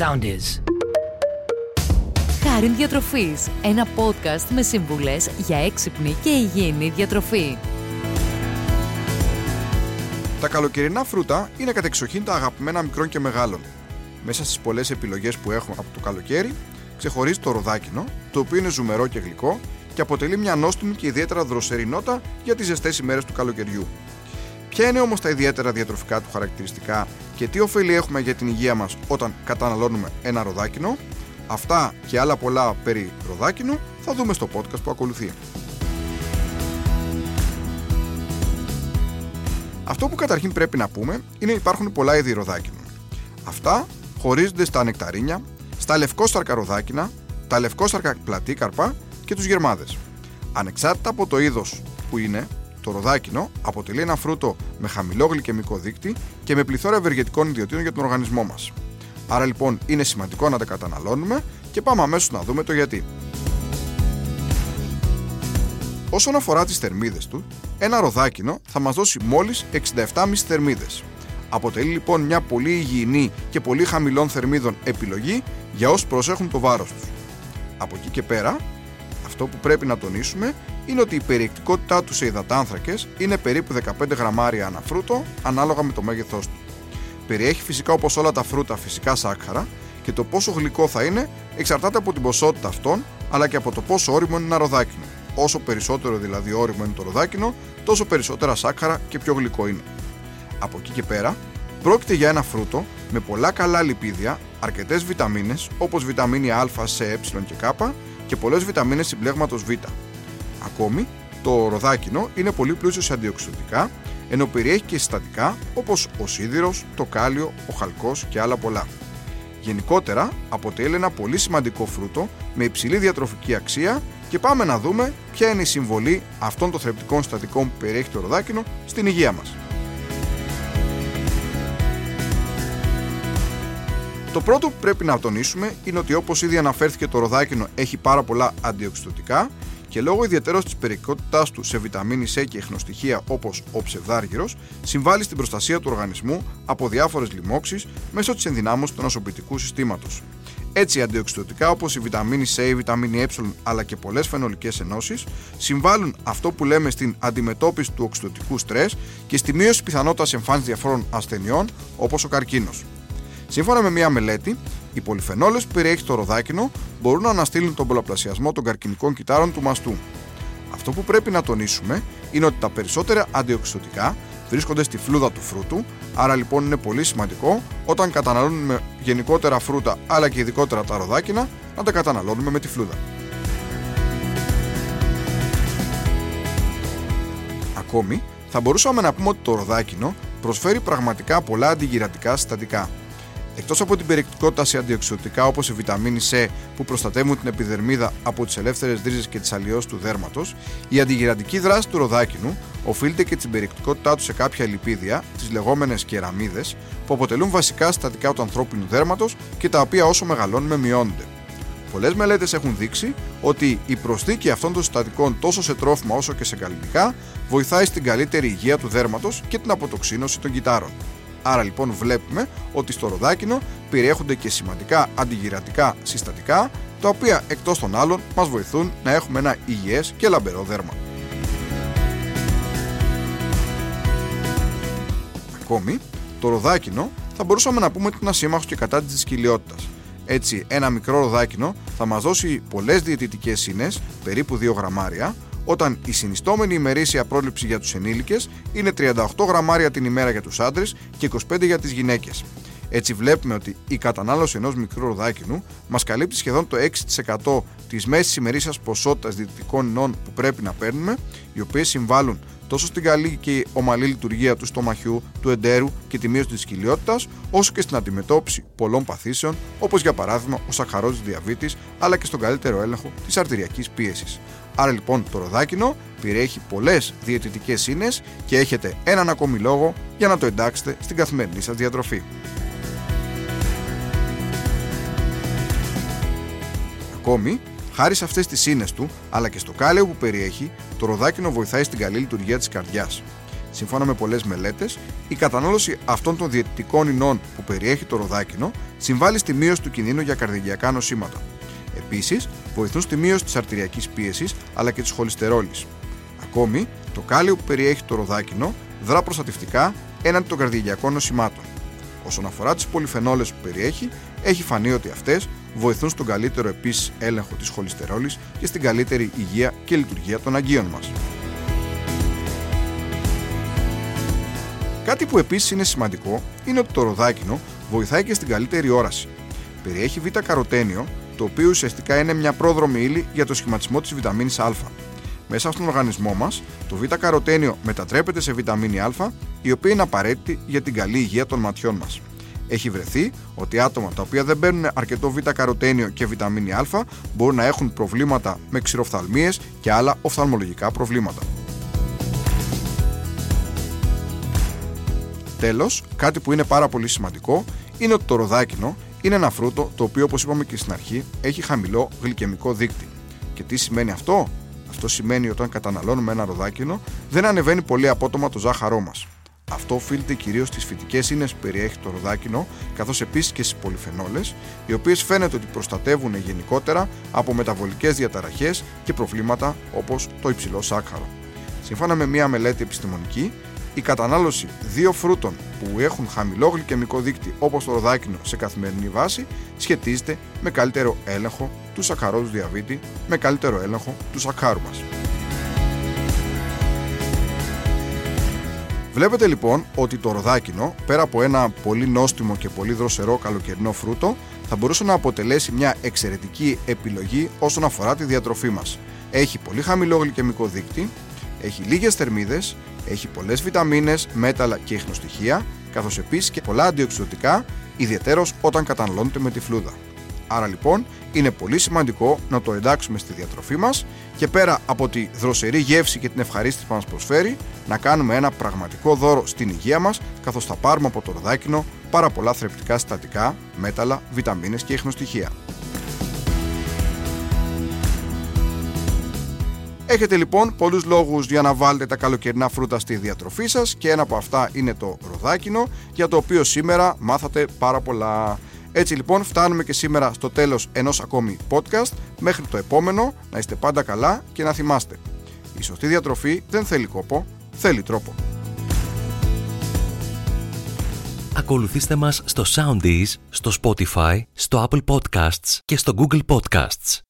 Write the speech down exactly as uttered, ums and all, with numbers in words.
sound is. Κάρι Διατροφής, ένα podcast με συμβουλές για έξυπνη και υγιεινή διατροφή. Τα καλοκαιρινά φρούτα είναι κατεξοχήν τα αγαπημένα μικρών και μεγάλων. Μέσα στις πολλές επιλογές που έχουμε από το καλοκαίρι, ξεχωρίζει το ροδάκινο, το οποίο είναι ζουμερό και γλυκό και αποτελεί μια νόστιμη και ιδιαίτερα δροσερή νότα για τις ζεστές ημέρες του καλοκαιριού. Ποια είναι όμως τα ιδιαίτερα διατροφικά του χαρακτηριστικά και τι ωφέλη έχουμε για την υγεία μας όταν καταναλώνουμε ένα ροδάκινο? Αυτά και άλλα πολλά περί ροδάκινου θα δούμε στο podcast που ακολουθεί. Αυτό που καταρχήν πρέπει να πούμε είναι ότι υπάρχουν πολλά είδη ροδάκινου. Αυτά χωρίζονται στα νεκταρίνια, στα λευκόσταρκα ροδάκινα, τα λευκόσταρκα πλατή καρπά και τους γερμάδες. Ανεξάρτητα από το είδος που είναι, το ροδάκινο αποτελεί ένα φρούτο με χαμηλό γλυκαιμικό δείκτη και με πληθώρα ευεργετικών ιδιωτήτων για τον οργανισμό μας. Άρα λοιπόν είναι σημαντικό να τα καταναλώνουμε και πάμε αμέσως να δούμε το γιατί. Όσον αφορά τις θερμίδες του, ένα ροδάκινο θα μας δώσει μόλις εξήντα επτά κόμμα πέντε θερμίδες. Αποτελεί λοιπόν μια πολύ υγιεινή και πολύ χαμηλών θερμίδων επιλογή για όσους προσέχουν το βάρος τους. Από εκεί και πέρα, αυτό που πρέπει να τονίσουμε είναι ότι η περιεκτικότητά του σε υδατάνθρακες είναι περίπου δεκαπέντε γραμμάρια ανά φρούτο, ανάλογα με το μέγεθός του. Περιέχει φυσικά, όπως όλα τα φρούτα, φυσικά σάκχαρα και το πόσο γλυκό θα είναι εξαρτάται από την ποσότητα αυτών, αλλά και από το πόσο ώριμο είναι ένα ροδάκινο. Όσο περισσότερο δηλαδή ώριμο είναι το ροδάκινο, τόσο περισσότερα σάκχαρα και πιο γλυκό είναι. Από εκεί και πέρα, πρόκειται για ένα φρούτο με πολλά καλά λιπίδια, αρκετές βιταμίνες όπως βιταμίνη Α, Σ, Ε και Κ και πολλές βιταμίνες συμπλέγματος Β. Ακόμη, το ροδάκινο είναι πολύ πλούσιο σε αντιοξυδωτικά, ενώ περιέχει και συστατικά όπως ο σίδηρος, το κάλιο, ο χαλκός και άλλα πολλά. Γενικότερα, αποτελεί ένα πολύ σημαντικό φρούτο με υψηλή διατροφική αξία και πάμε να δούμε ποια είναι η συμβολή αυτών των θρεπτικών συστατικών που περιέχει το ροδάκινο στην υγεία μας. Το πρώτο που πρέπει να τονίσουμε είναι ότι, όπως ήδη αναφέρθηκε, το ροδάκινο έχει πάρα πολλά αντιοξυδωτικά και λόγω ιδιαίτερως της περιεκτικότητάς του σε βιταμίνη Σ και ιχνοστοιχεία όπως ο ψευδάργυρος, συμβάλλει στην προστασία του οργανισμού από διάφορες λοιμώξεις μέσω της ενδυνάμωσης του νοσοποιητικού συστήματος. Έτσι, αντιοξυδωτικά όπως η βιταμίνη Σ, η βιταμίνη Ε αλλά και πολλές φαινολικές ενώσεις συμβάλλουν αυτό που λέμε στην αντιμετώπιση του οξυδωτικού στρες και στη μείωση της πιθανότητας εμφάνισης διαφόρων ασθενειών όπως ο καρκίνος. Σύμφωνα με μια μελέτη, οι πολυφενόλες που περιέχει το ροδάκινο μπορούν να αναστείλουν τον πολλαπλασιασμό των καρκινικών κυτάρων του μαστού. Αυτό που πρέπει να τονίσουμε είναι ότι τα περισσότερα αντιοξυδωτικά βρίσκονται στη φλούδα του φρούτου, άρα λοιπόν είναι πολύ σημαντικό όταν καταναλώνουμε γενικότερα φρούτα αλλά και ειδικότερα τα ροδάκινα να τα καταναλώνουμε με τη φλούδα. Ακόμη, θα μπορούσαμε να πούμε ότι το ροδάκινο προσφέρει πραγματικά πολλά αντιγυρατικά συστατικά. Εκτός από την περιεκτικότητα σε αντιοξυδωτικά όπως η βιταμίνη Σ που προστατεύουν την επιδερμίδα από τις ελεύθερες ρίζες και τις αλλοιώσεις του δέρματος, η αντιγυραντική δράση του ροδάκινου οφείλεται και στην περιεκτικότητά του σε κάποια λιπίδια, τις λεγόμενες κεραμίδες, που αποτελούν βασικά συστατικά του ανθρώπινου δέρματος και τα οποία όσο μεγαλώνουμε μειώνονται. Πολλές μελέτες έχουν δείξει ότι η προσθήκη αυτών των συστατικών τόσο σε τρόφιμα όσο και σε καλλιτικά βοηθάει στην καλύτερη υγεία του δέρματος και την αποτοξίνωση των κυτάρων. Άρα λοιπόν βλέπουμε ότι στο ροδάκινο περιέχονται και σημαντικά αντιγυρατικά συστατικά, τα οποία εκτός των άλλων μας βοηθούν να έχουμε ένα υγιές και λαμπερό δέρμα. Ακόμη, το ροδάκινο θα μπορούσαμε να πούμε ότι είναι ασύμμαχος και κατά της δυσκολιότητας. Έτσι, ένα μικρό ροδάκινο θα μας δώσει πολλές διαιτητικές ίνες, περίπου δύο γραμμάρια, όταν η συνιστόμενη ημερήσια πρόληψη για τους ενήλικες είναι τριάντα οκτώ γραμμάρια την ημέρα για τους άντρες και είκοσι πέντε για τις γυναίκες. Έτσι βλέπουμε ότι η κατανάλωση ενός μικρού ροδάκινου μας καλύπτει σχεδόν το έξι τοις εκατό της μέσης ημερήσιας ποσότητας διαιτητικών ινών που πρέπει να παίρνουμε, οι οποίες συμβάλλουν τόσο στην καλή και ομαλή λειτουργία του στομαχιού, του εντέρου και τη μείωση της δυσκολιότητας, όσο και στην αντιμετώπιση πολλών παθήσεων, όπως για παράδειγμα ο σακχαρώδης διαβήτης, αλλά και στον καλύτερο έλεγχο της αρτηριακής πίεσης. Άρα λοιπόν το ροδάκινο περιέχει πολλές διαιτητικές ίνες και έχετε έναν ακόμη λόγο για να το εντάξετε στην καθημερινή σας διατροφή. Ακόμη, χάρη σε αυτές τις ίνες του, αλλά και στο κάλιο που περιέχει, το ροδάκινο βοηθάει στην καλή λειτουργία της καρδιάς. Σύμφωνα με πολλές μελέτες, η κατανάλωση αυτών των διαιτητικών ινών που περιέχει το ροδάκινο συμβάλλει στη μείωση του κινδύνου για καρδιακά νοσήματα. Επίσης, βοηθούν στη μείωση της αρτηριακής πίεσης αλλά και της χολυστερόλης. Ακόμη, το κάλιο που περιέχει το ροδάκινο δρά προστατευτικά έναντι των καρδιακών νοσημάτων. Όσον αφορά τις πολυφενόλες που περιέχει, έχει φανεί ότι αυτές βοηθούν στον καλύτερο επίσης έλεγχο της χολυστερόλης και στην καλύτερη υγεία και λειτουργία των αγκίων μας. Κάτι που επίσης είναι σημαντικό είναι ότι το ροδάκινο βοηθάει και στην καλύτερη όραση. Περιέχει β-καροτένιο, το οποίο ουσιαστικά είναι μια πρόδρομη ύλη για το σχηματισμό της βιταμίνης Α. Μέσα στον οργανισμό μας, το β-καροτένιο μετατρέπεται σε βιταμίνη Α, η οποία είναι απαραίτητη για την καλή υγεία των ματιών μας. Έχει βρεθεί ότι άτομα τα οποία δεν παίρνουν αρκετό β-καροτένιο και βιταμίνη Α μπορούν να έχουν προβλήματα με ξηροφθαλμίες και άλλα οφθαλμολογικά προβλήματα. Τέλος, κάτι που είναι πάρα πολύ σημαντικό είναι ότι το ροδάκινο είναι ένα φρούτο το οποίο, όπως είπαμε και στην αρχή, έχει χαμηλό γλυκαιμικό δείκτη. Και τι σημαίνει αυτό? Αυτό σημαίνει ότι όταν καταναλώνουμε ένα ροδάκινο δεν ανεβαίνει πολύ απότομα το ζάχαρό μας. Αυτό οφείλεται κυρίως στις φυτικές ίνες που περιέχει το ροδάκινο, καθώς επίσης και στις πολυφενόλες, οι οποίες φαίνεται ότι προστατεύουν γενικότερα από μεταβολικές διαταραχές και προβλήματα όπως το υψηλό σάκχαρο. Σύμφωνα με μια μελέτη επιστημονική, η κατανάλωση δύο φρούτων που έχουν χαμηλό γλυκαιμικό δείκτη όπως το ροδάκινο σε καθημερινή βάση σχετίζεται με καλύτερο έλεγχο του σακχαρώδους διαβήτη, με καλύτερο έλεγχο του σακχάρου μας. Βλέπετε λοιπόν ότι το ροδάκινο, πέρα από ένα πολύ νόστιμο και πολύ δροσερό καλοκαιρινό φρούτο, θα μπορούσε να αποτελέσει μια εξαιρετική επιλογή όσον αφορά τη διατροφή μας. Έχει πολύ χαμηλό γλυκαιμικό δείκτη, έχει λίγες θερμίδες, έχει πολλές βιταμίνες, μέταλλα και ιχνοστοιχεία, καθώς επίσης και πολλά αντιοξυδοτικά, ιδιαιτέρως όταν καταναλώνεται με τη φλούδα. Άρα λοιπόν είναι πολύ σημαντικό να το εντάξουμε στη διατροφή μας και πέρα από τη δροσερή γεύση και την ευχαρίστηση που μας προσφέρει, να κάνουμε ένα πραγματικό δώρο στην υγεία μας, καθώς θα πάρουμε από το ροδάκινο πάρα πολλά θρεπτικά συστατικά, μέταλλα, βιταμίνες και ιχνοστοιχεία. Έχετε λοιπόν πολλούς λόγους για να βάλετε τα καλοκαιρινά φρούτα στη διατροφή σας και ένα από αυτά είναι το ροδάκινο, για το οποίο σήμερα μάθατε πάρα πολλά. Έτσι λοιπόν φτάνουμε και σήμερα στο τέλος ενός ακόμη podcast. Μέχρι το επόμενο, να είστε πάντα καλά και να θυμάστε, η σωστή διατροφή δεν θέλει κόπο, θέλει τρόπο. Ακολουθήστε μας στο Soundees, στο Spotify, στο Apple Podcasts και στο Google Podcasts.